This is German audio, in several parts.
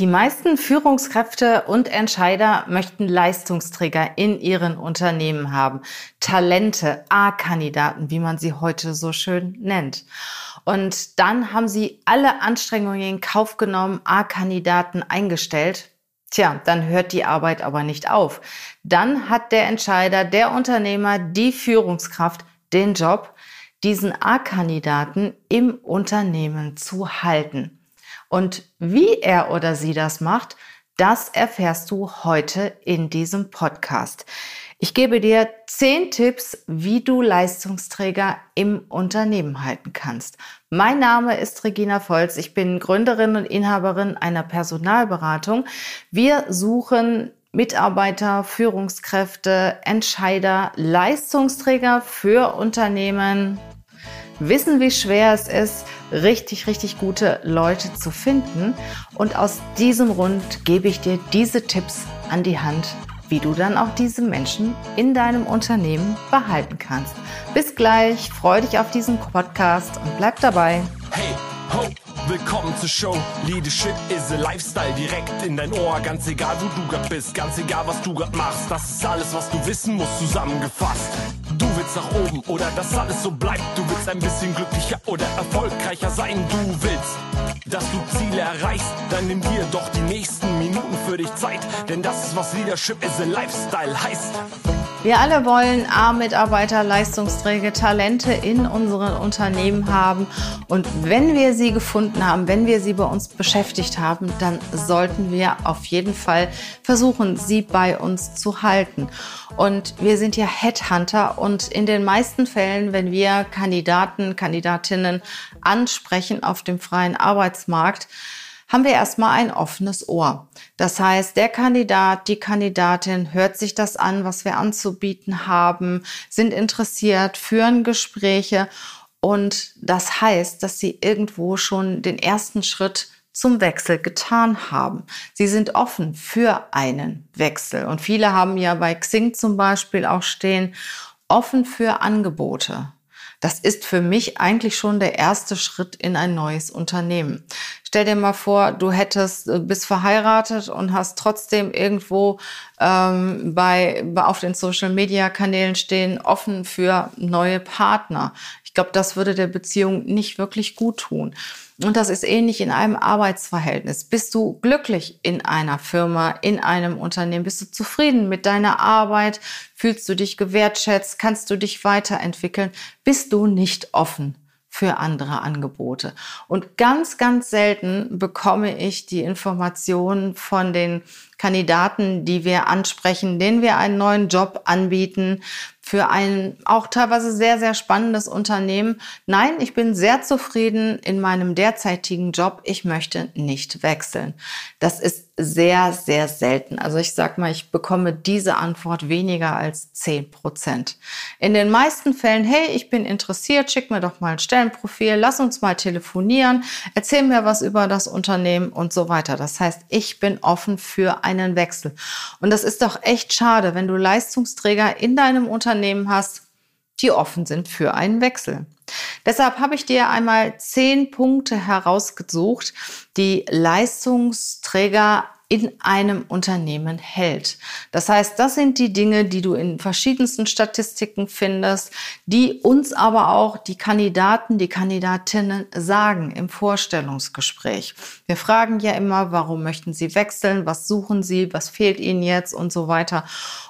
Die meisten Führungskräfte und Entscheider möchten Leistungsträger in ihren Unternehmen haben. Talente, A-Kandidaten, wie man sie heute so schön nennt. Und dann haben sie alle Anstrengungen in Kauf genommen, A-Kandidaten eingestellt. Tja, dann hört die Arbeit aber nicht auf. Dann hat der Entscheider, der Unternehmer, die Führungskraft den Job, diesen A-Kandidaten im Unternehmen zu halten. Und wie er oder sie das macht, das erfährst du heute in diesem Podcast. Ich gebe dir 10 Tipps, wie du Leistungsträger im Unternehmen halten kannst. Mein Name ist Regina Volz. Ich bin Gründerin und Inhaberin einer Personalberatung. Wir suchen Mitarbeiter, Führungskräfte, Entscheider, Leistungsträger für Unternehmen. Wissen, wie schwer es ist, richtig gute Leute zu finden. Und aus diesem Grund gebe ich dir diese Tipps an die Hand, wie du dann auch diese Menschen in deinem Unternehmen behalten kannst. Bis gleich, freue dich auf diesen Podcast und bleib dabei. Hey, ho, willkommen zur Show. Leadership is a Lifestyle, direkt in dein Ohr. Ganz egal, wo du grad bist, ganz egal, was du grad machst. Das ist alles, was du wissen musst, zusammengefasst. Du willst nach oben oder dass alles so bleibt. Du willst ein bisschen glücklicher oder erfolgreicher sein. Du willst, dass du Ziele erreichst. Dann nimm dir doch die nächsten Minuten für dich Zeit. Denn das ist, was Leadership is a Lifestyle heißt. Wir alle wollen A-Mitarbeiter, Leistungsträger, Talente in unseren Unternehmen haben. Und wenn wir sie gefunden haben, wenn wir sie bei uns beschäftigt haben, dann sollten wir auf jeden Fall versuchen, sie bei uns zu halten. Und wir sind ja Headhunter und in den meisten Fällen, wenn wir Kandidaten, Kandidatinnen ansprechen auf dem freien Arbeitsmarkt, haben wir erstmal ein offenes Ohr. Das heißt, der Kandidat, die Kandidatin hört sich das an, was wir anzubieten haben, sind interessiert, führen Gespräche und das heißt, dass sie irgendwo schon den ersten Schritt zum Wechsel getan haben. Sie sind offen für einen Wechsel und viele haben ja bei Xing zum Beispiel auch stehen, offen für Angebote. Das ist für mich eigentlich schon der erste Schritt in ein neues Unternehmen. Stell dir mal vor, bist verheiratet und hast trotzdem irgendwo auf den Social-Media-Kanälen stehen, offen für neue Partner. Ich glaube, das würde der Beziehung nicht wirklich gut tun. Und das ist ähnlich in einem Arbeitsverhältnis. Bist du glücklich in einer Firma, in einem Unternehmen? Bist du zufrieden mit deiner Arbeit? Fühlst du dich gewertschätzt? Kannst du dich weiterentwickeln? Bist du nicht offen für andere Angebote? Und ganz selten bekomme ich die Informationen von den Kandidaten, die wir ansprechen, denen wir einen neuen Job anbieten, für ein auch teilweise sehr spannendes Unternehmen. Nein, ich bin sehr zufrieden in meinem derzeitigen Job. Ich möchte nicht wechseln. Das ist sehr selten. Also ich sag mal, ich bekomme diese Antwort weniger als 10%. In den meisten Fällen, hey, ich bin interessiert, schick mir doch mal ein Stellenprofil, lass uns mal telefonieren, erzähl mir was über das Unternehmen und so weiter. Das heißt, ich bin offen für einen Wechsel. Und das ist doch echt schade, wenn du Leistungsträger in deinem Unternehmen hast, die offen sind für einen Wechsel. Deshalb habe ich dir einmal 10 Punkte herausgesucht, die Leistungsträger in einem Unternehmen hält. Das heißt, das sind die Dinge, die du in verschiedensten Statistiken findest, die uns aber auch die Kandidaten, die Kandidatinnen sagen im Vorstellungsgespräch. Wir fragen ja immer, warum möchten sie wechseln, was suchen sie, was fehlt ihnen jetzt und so weiter.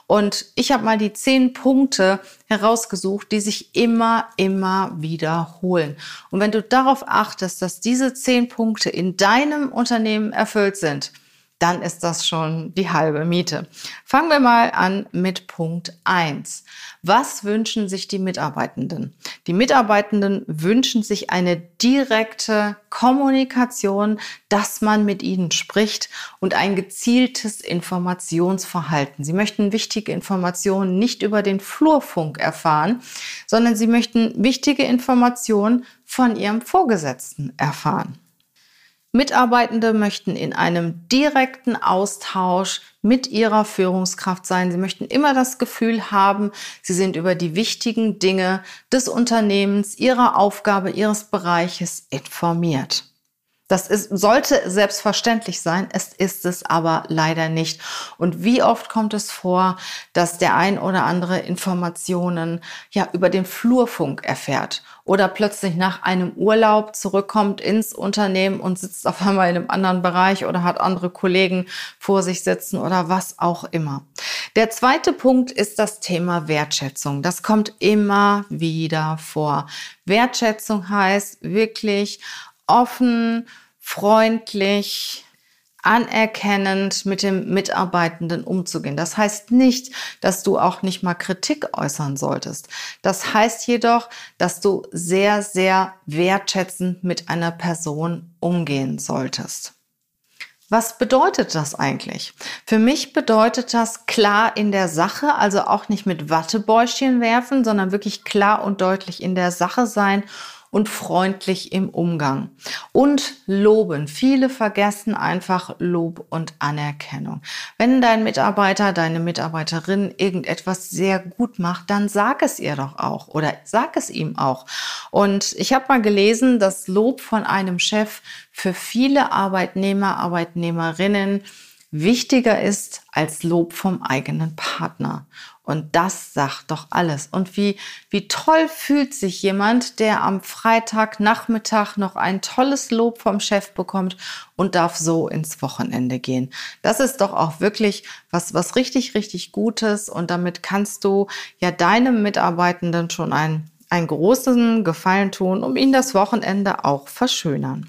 Und ich habe mal die 10 Punkte herausgesucht, die sich immer wiederholen. Und wenn du darauf achtest, dass diese 10 Punkte in deinem Unternehmen erfüllt sind, dann ist das schon die halbe Miete. Fangen wir mal an mit Punkt 1. Was wünschen sich die Mitarbeitenden? Die Mitarbeitenden wünschen sich eine direkte Kommunikation, dass man mit ihnen spricht und ein gezieltes Informationsverhalten. Sie möchten wichtige Informationen nicht über den Flurfunk erfahren, sondern sie möchten wichtige Informationen von ihrem Vorgesetzten erfahren. Mitarbeitende möchten in einem direkten Austausch mit ihrer Führungskraft sein. Sie möchten immer das Gefühl haben, sie sind über die wichtigen Dinge des Unternehmens, ihrer Aufgabe, ihres Bereiches informiert. Das sollte selbstverständlich sein, es ist es aber leider nicht. Und wie oft kommt es vor, dass der ein oder andere Informationen ja über den Flurfunk erfährt oder plötzlich nach einem Urlaub zurückkommt ins Unternehmen und sitzt auf einmal in einem anderen Bereich oder hat andere Kollegen vor sich sitzen oder was auch immer. Der zweite Punkt ist das Thema Wertschätzung. Das kommt immer wieder vor. Wertschätzung heißt wirklich offen, freundlich, anerkennend mit dem Mitarbeitenden umzugehen. Das heißt nicht, dass du auch nicht mal Kritik äußern solltest. Das heißt jedoch, dass du sehr, sehr wertschätzend mit einer Person umgehen solltest. Was bedeutet das eigentlich? Für mich bedeutet das klar in der Sache, also auch nicht mit Wattebäuschen werfen, sondern wirklich klar und deutlich in der Sache sein und freundlich im Umgang. Und loben. Viele vergessen einfach Lob und Anerkennung. Wenn dein Mitarbeiter, deine Mitarbeiterin irgendetwas sehr gut macht, dann sag es ihr doch auch oder sag es ihm auch. Und ich habe mal gelesen, dass Lob von einem Chef für viele Arbeitnehmer, Arbeitnehmerinnen wichtiger ist als Lob vom eigenen Partner. Und das sagt doch alles. Und wie toll fühlt sich jemand, der am Freitagnachmittag noch ein tolles Lob vom Chef bekommt und darf so ins Wochenende gehen. Das ist doch auch wirklich was richtig, richtig Gutes. Und damit kannst du ja deinem Mitarbeitenden schon einen großen Gefallen tun, um ihnen das Wochenende auch verschönern.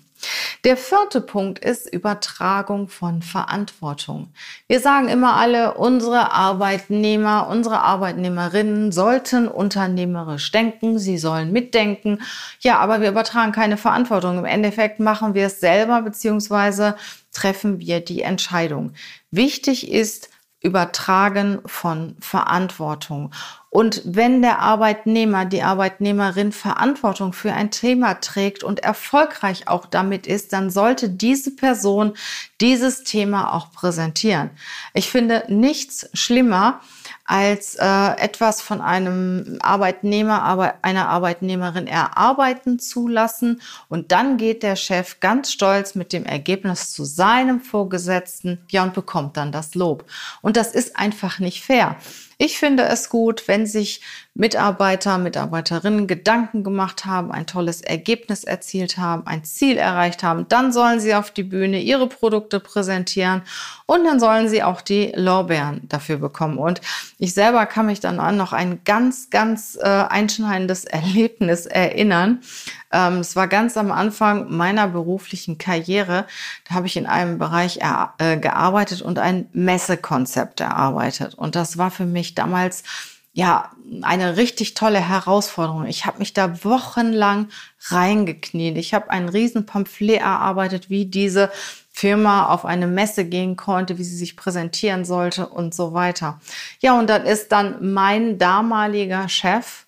Der vierte Punkt ist Übertragung von Verantwortung. Wir sagen immer alle, unsere Arbeitnehmer, unsere Arbeitnehmerinnen sollten unternehmerisch denken, sie sollen mitdenken. Ja, aber wir übertragen keine Verantwortung. Im Endeffekt machen wir es selber bzw. treffen wir die Entscheidung. Wichtig ist Übertragen von Verantwortung. Und wenn der Arbeitnehmer, die Arbeitnehmerin Verantwortung für ein Thema trägt und erfolgreich auch damit ist, dann sollte diese Person dieses Thema auch präsentieren. Ich finde nichts schlimmer, als etwas von einem Arbeitnehmer, einer Arbeitnehmerin erarbeiten zu lassen. Und dann geht der Chef ganz stolz mit dem Ergebnis zu seinem Vorgesetzten, ja, und bekommt dann das Lob. Und das ist einfach nicht fair. Ich finde es gut, wenn sich Mitarbeiter, Mitarbeiterinnen Gedanken gemacht haben, ein tolles Ergebnis erzielt haben, ein Ziel erreicht haben. Dann sollen sie auf die Bühne ihre Produkte präsentieren und dann sollen sie auch die Lorbeeren dafür bekommen. Und ich selber kann mich dann an noch ein ganz einschneidendes Erlebnis erinnern. Es war ganz am Anfang meiner beruflichen Karriere. Da habe ich in einem Bereich gearbeitet und ein Messekonzept erarbeitet. Und das war für mich damals ja eine richtig tolle Herausforderung. Ich habe mich da wochenlang reingekniet. Ich habe ein riesen Pamphlet erarbeitet, wie diese Firma auf eine Messe gehen konnte, wie sie sich präsentieren sollte und so weiter. Ja, und dann ist mein damaliger Chef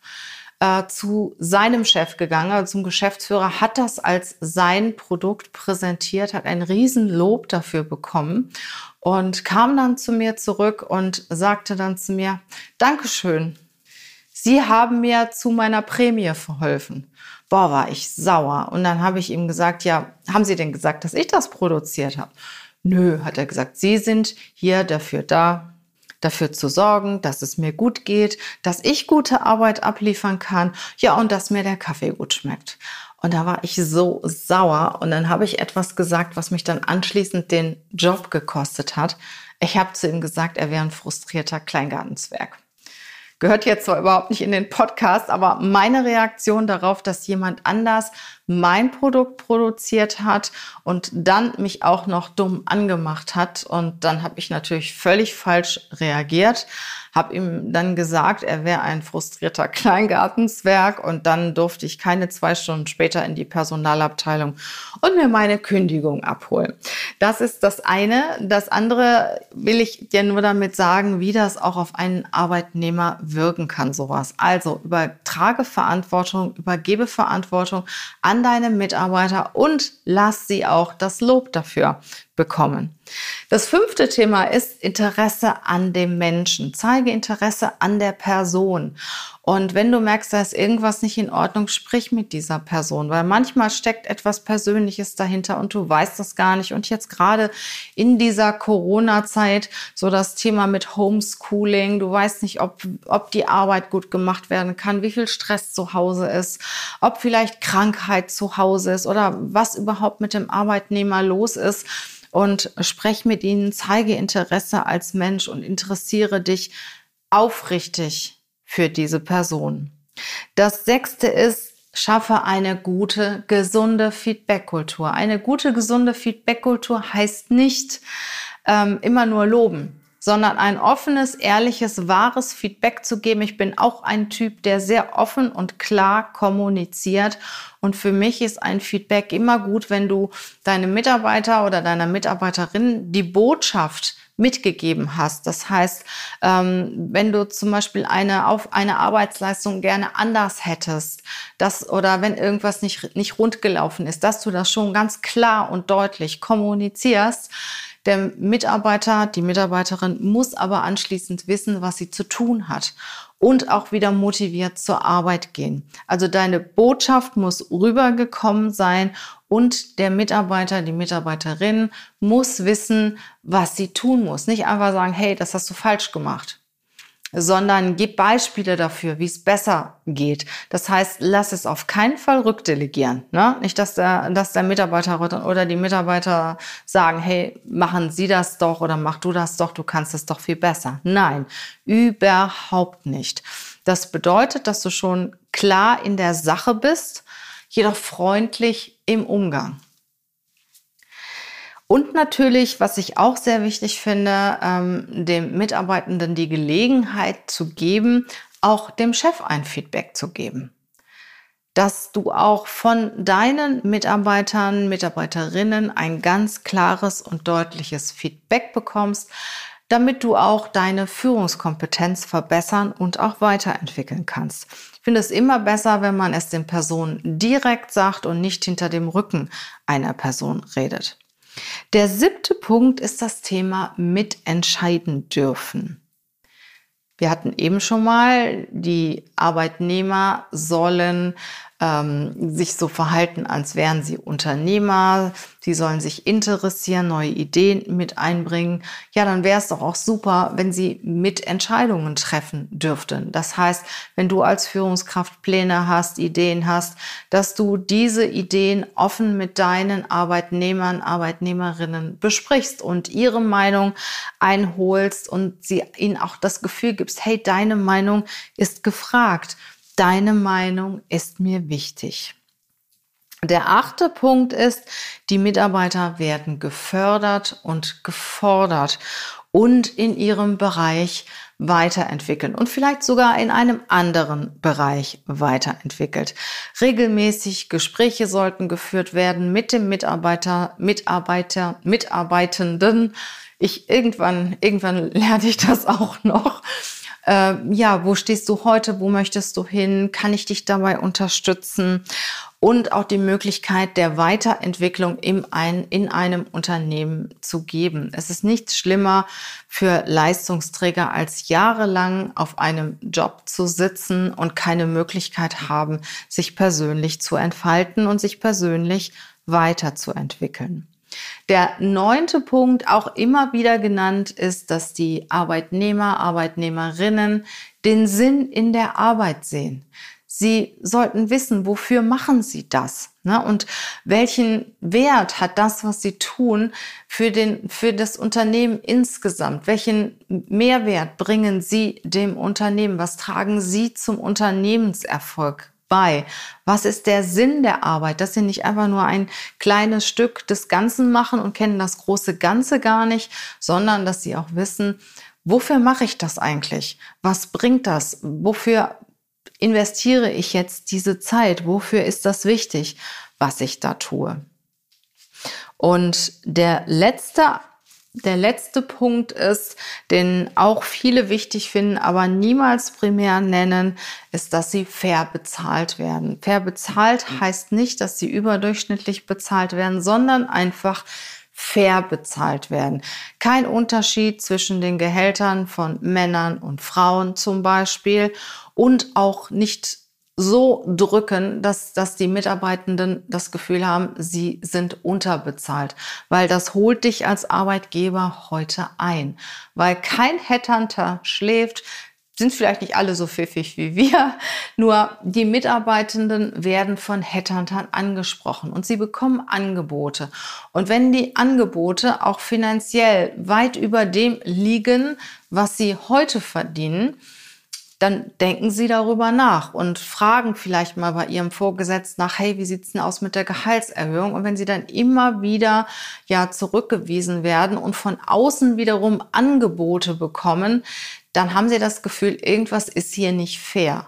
zu seinem Chef gegangen, also zum Geschäftsführer, hat das als sein Produkt präsentiert, hat ein Riesenlob dafür bekommen und kam dann zu mir zurück und sagte dann zu mir: Dankeschön, Sie haben mir zu meiner Prämie verholfen. Boah, war ich sauer. Und dann habe ich ihm gesagt: Ja, haben Sie denn gesagt, dass ich das produziert habe? Nö, hat er gesagt, Sie sind hier dafür da, dafür zu sorgen, dass es mir gut geht, dass ich gute Arbeit abliefern kann, ja, und dass mir der Kaffee gut schmeckt. Und da war ich so sauer und dann habe ich etwas gesagt, was mich dann anschließend den Job gekostet hat. Ich habe zu ihm gesagt, er wäre ein frustrierter Kleingartenzwerg. Gehört jetzt zwar überhaupt nicht in den Podcast, aber meine Reaktion darauf, dass jemand anders mein Produkt produziert hat und dann mich auch noch dumm angemacht hat. Und dann habe ich natürlich völlig falsch reagiert, habe ihm dann gesagt, er wäre ein frustrierter Kleingartenzwerg. Und dann durfte ich keine 2 Stunden später in die Personalabteilung und mir meine Kündigung abholen. Das ist das eine. Das andere will ich dir nur damit sagen, wie das auch auf einen Arbeitnehmer wirken kann, sowas. Also übertrage Verantwortung, übergebe Verantwortung an deine Mitarbeiter und lass sie auch das Lob dafür bekommen. Das 5. Thema ist Interesse an dem Menschen. Zeige Interesse an der Person. Und wenn du merkst, da ist irgendwas nicht in Ordnung, sprich mit dieser Person, weil manchmal steckt etwas Persönliches dahinter und du weißt das gar nicht. Und jetzt gerade in dieser Corona-Zeit so das Thema mit Homeschooling, du weißt nicht, ob die Arbeit gut gemacht werden kann, wie viel Stress zu Hause ist, ob vielleicht Krankheit zu Hause ist oder was überhaupt mit dem Arbeitnehmer los ist. Und sprech mit ihnen, zeige Interesse als Mensch und interessiere dich aufrichtig für diese Person. Das 6. ist, schaffe eine gute, gesunde Feedback-Kultur. Eine gute, gesunde Feedback-Kultur heißt nicht immer nur loben, sondern ein offenes, ehrliches, wahres Feedback zu geben. Ich bin auch ein Typ, der sehr offen und klar kommuniziert. Und für mich ist ein Feedback immer gut, wenn du deinem Mitarbeiter oder deiner Mitarbeiterin die Botschaft mitgegeben hast. Das heißt, wenn du zum Beispiel auf eine Arbeitsleistung gerne anders hättest, oder wenn irgendwas nicht rund gelaufen ist, dass du das schon ganz klar und deutlich kommunizierst. Der Mitarbeiter, die Mitarbeiterin muss aber anschließend wissen, was sie zu tun hat und auch wieder motiviert zur Arbeit gehen. Also deine Botschaft muss rübergekommen sein und der Mitarbeiter, die Mitarbeiterin muss wissen, was sie tun muss. Nicht einfach sagen, hey, das hast du falsch gemacht, sondern gib Beispiele dafür, wie es besser geht. Das heißt, lass es auf keinen Fall rückdelegieren. Ne? Nicht, dass der Mitarbeiter oder die Mitarbeiter sagen, hey, machen Sie das doch oder mach du das doch, du kannst das doch viel besser. Nein, überhaupt nicht. Das bedeutet, dass du schon klar in der Sache bist, jedoch freundlich im Umgang. Und natürlich, was ich auch sehr wichtig finde, dem Mitarbeitenden die Gelegenheit zu geben, auch dem Chef ein Feedback zu geben. Dass du auch von deinen Mitarbeitern, Mitarbeiterinnen ein ganz klares und deutliches Feedback bekommst, damit du auch deine Führungskompetenz verbessern und auch weiterentwickeln kannst. Ich finde es immer besser, wenn man es den Personen direkt sagt und nicht hinter dem Rücken einer Person redet. Der 7. Punkt ist das Thema mitentscheiden dürfen. Wir hatten eben schon mal, die Arbeitnehmer sollen sich so verhalten, als wären sie Unternehmer. Sie sollen sich interessieren, neue Ideen mit einbringen. Ja, dann wäre es doch auch super, wenn sie Mitentscheidungen treffen dürften. Das heißt, wenn du als Führungskraft Pläne hast, Ideen hast, dass du diese Ideen offen mit deinen Arbeitnehmern, Arbeitnehmerinnen besprichst und ihre Meinung einholst und ihnen auch das Gefühl gibst, hey, deine Meinung ist gefragt. Deine Meinung ist mir wichtig. Der 8. Punkt ist, die Mitarbeiter werden gefördert und gefordert und in ihrem Bereich weiterentwickeln und vielleicht sogar in einem anderen Bereich weiterentwickelt. Regelmäßig Gespräche sollten geführt werden mit dem Mitarbeitenden. Irgendwann lerne ich das auch noch. Ja, wo stehst du heute? Wo möchtest du hin? Kann ich dich dabei unterstützen? Und auch die Möglichkeit der Weiterentwicklung in einem Unternehmen zu geben. Es ist nichts schlimmer für Leistungsträger, als jahrelang auf einem Job zu sitzen und keine Möglichkeit haben, sich persönlich zu entfalten und sich persönlich weiterzuentwickeln. Der 9. Punkt, auch immer wieder genannt, ist, dass die Arbeitnehmer, Arbeitnehmerinnen den Sinn in der Arbeit sehen. Sie sollten wissen, wofür machen sie das, ne? Und welchen Wert hat das, was sie tun, für das Unternehmen insgesamt? Welchen Mehrwert bringen sie dem Unternehmen? Was tragen sie zum Unternehmenserfolg bei? Was ist der Sinn der Arbeit? Dass sie nicht einfach nur ein kleines Stück des Ganzen machen und kennen das große Ganze gar nicht, sondern dass sie auch wissen, wofür mache ich das eigentlich? Was bringt das? Wofür investiere ich jetzt diese Zeit? Wofür ist das wichtig, was ich da tue? Und der letzte Punkt ist, den auch viele wichtig finden, aber niemals primär nennen, ist, dass sie fair bezahlt werden. Fair bezahlt heißt nicht, dass sie überdurchschnittlich bezahlt werden, sondern einfach fair bezahlt werden. Kein Unterschied zwischen den Gehältern von Männern und Frauen zum Beispiel und auch nicht so drücken, dass die Mitarbeitenden das Gefühl haben, sie sind unterbezahlt, weil das holt dich als Arbeitgeber heute ein, weil kein Headhunter schläft, sind vielleicht nicht alle so pfiffig wie wir, nur die Mitarbeitenden werden von Headhuntern angesprochen und sie bekommen Angebote. Und wenn die Angebote auch finanziell weit über dem liegen, was sie heute verdienen, dann denken Sie darüber nach und fragen vielleicht mal bei Ihrem Vorgesetzten nach, hey, wie sieht's denn aus mit der Gehaltserhöhung? Und wenn Sie dann immer wieder ja zurückgewiesen werden und von außen wiederum Angebote bekommen, dann haben Sie das Gefühl, irgendwas ist hier nicht fair.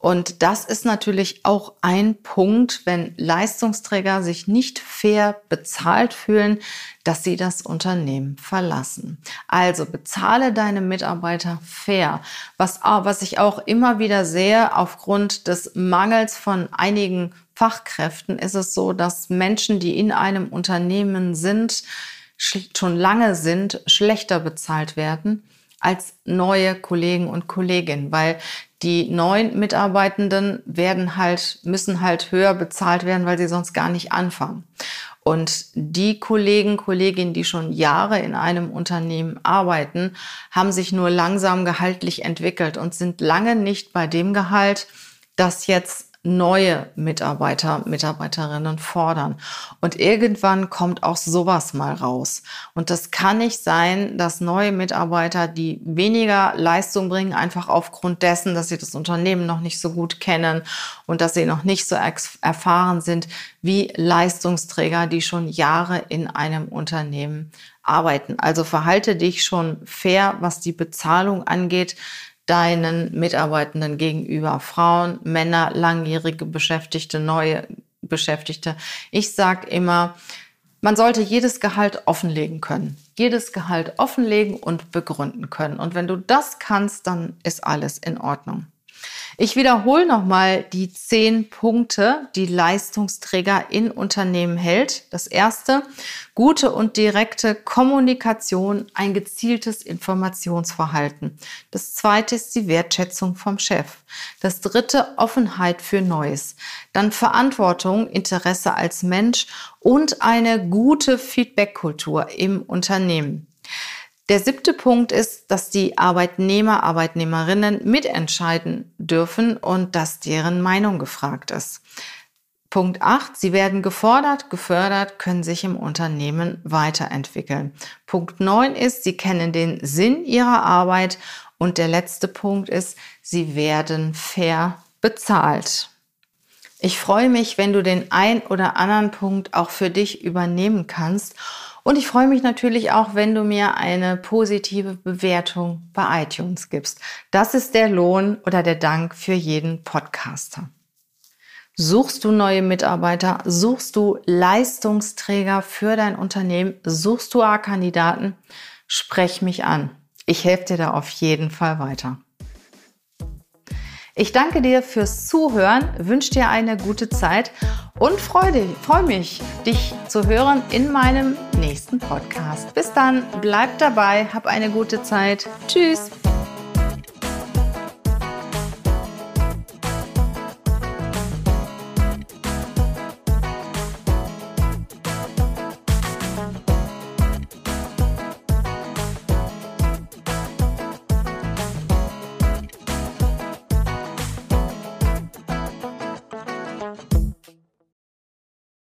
Und das ist natürlich auch ein Punkt, wenn Leistungsträger sich nicht fair bezahlt fühlen, dass sie das Unternehmen verlassen. Also bezahle deine Mitarbeiter fair. Was ich auch immer wieder sehe, aufgrund des Mangels von einigen Fachkräften, ist es so, dass Menschen, die in einem Unternehmen sind, schon lange sind, schlechter bezahlt werden als neue Kollegen und Kolleginnen, weil die neuen Mitarbeitenden müssen halt höher bezahlt werden, weil sie sonst gar nicht anfangen. Und die Kollegen, Kolleginnen, die schon Jahre in einem Unternehmen arbeiten, haben sich nur langsam gehaltlich entwickelt und sind lange nicht bei dem Gehalt, das jetzt neue Mitarbeiter, Mitarbeiterinnen fordern. Und irgendwann kommt auch sowas mal raus. Und das kann nicht sein, dass neue Mitarbeiter, die weniger Leistung bringen, einfach aufgrund dessen, dass sie das Unternehmen noch nicht so gut kennen und dass sie noch nicht so erfahren sind wie Leistungsträger, die schon Jahre in einem Unternehmen arbeiten. Also verhalte dich schon fair, was die Bezahlung angeht, deinen Mitarbeitenden gegenüber. Frauen, Männer, langjährige Beschäftigte, neue Beschäftigte. Ich sage immer, man sollte jedes Gehalt offenlegen können. Jedes Gehalt offenlegen und begründen können. Und wenn du das kannst, dann ist alles in Ordnung. Ich wiederhole nochmal die 10 Punkte, die Leistungsträger in Unternehmen hält. Das erste, gute und direkte Kommunikation, ein gezieltes Informationsverhalten. Das zweite ist die Wertschätzung vom Chef. Das dritte, Offenheit für Neues. Dann Verantwortung, Interesse als Mensch und eine gute Feedback-Kultur im Unternehmen. Der 7. Punkt ist, dass die Arbeitnehmer, Arbeitnehmerinnen mitentscheiden dürfen und dass deren Meinung gefragt ist. Punkt 8, sie werden gefordert, gefördert, können sich im Unternehmen weiterentwickeln. Punkt 9 ist, sie kennen den Sinn ihrer Arbeit. Und der letzte Punkt ist, sie werden fair bezahlt. Ich freue mich, wenn du den ein oder anderen Punkt auch für dich übernehmen kannst. Und ich freue mich natürlich auch, wenn du mir eine positive Bewertung bei iTunes gibst. Das ist der Lohn oder der Dank für jeden Podcaster. Suchst du neue Mitarbeiter? Suchst du Leistungsträger für dein Unternehmen? Suchst du A-Kandidaten? Sprech mich an. Ich helfe dir da auf jeden Fall weiter. Ich danke dir fürs Zuhören, wünsche dir eine gute Zeit und freue mich, dich zu hören in meinem nächsten Podcast. Bis dann, bleib dabei, hab eine gute Zeit. Tschüss.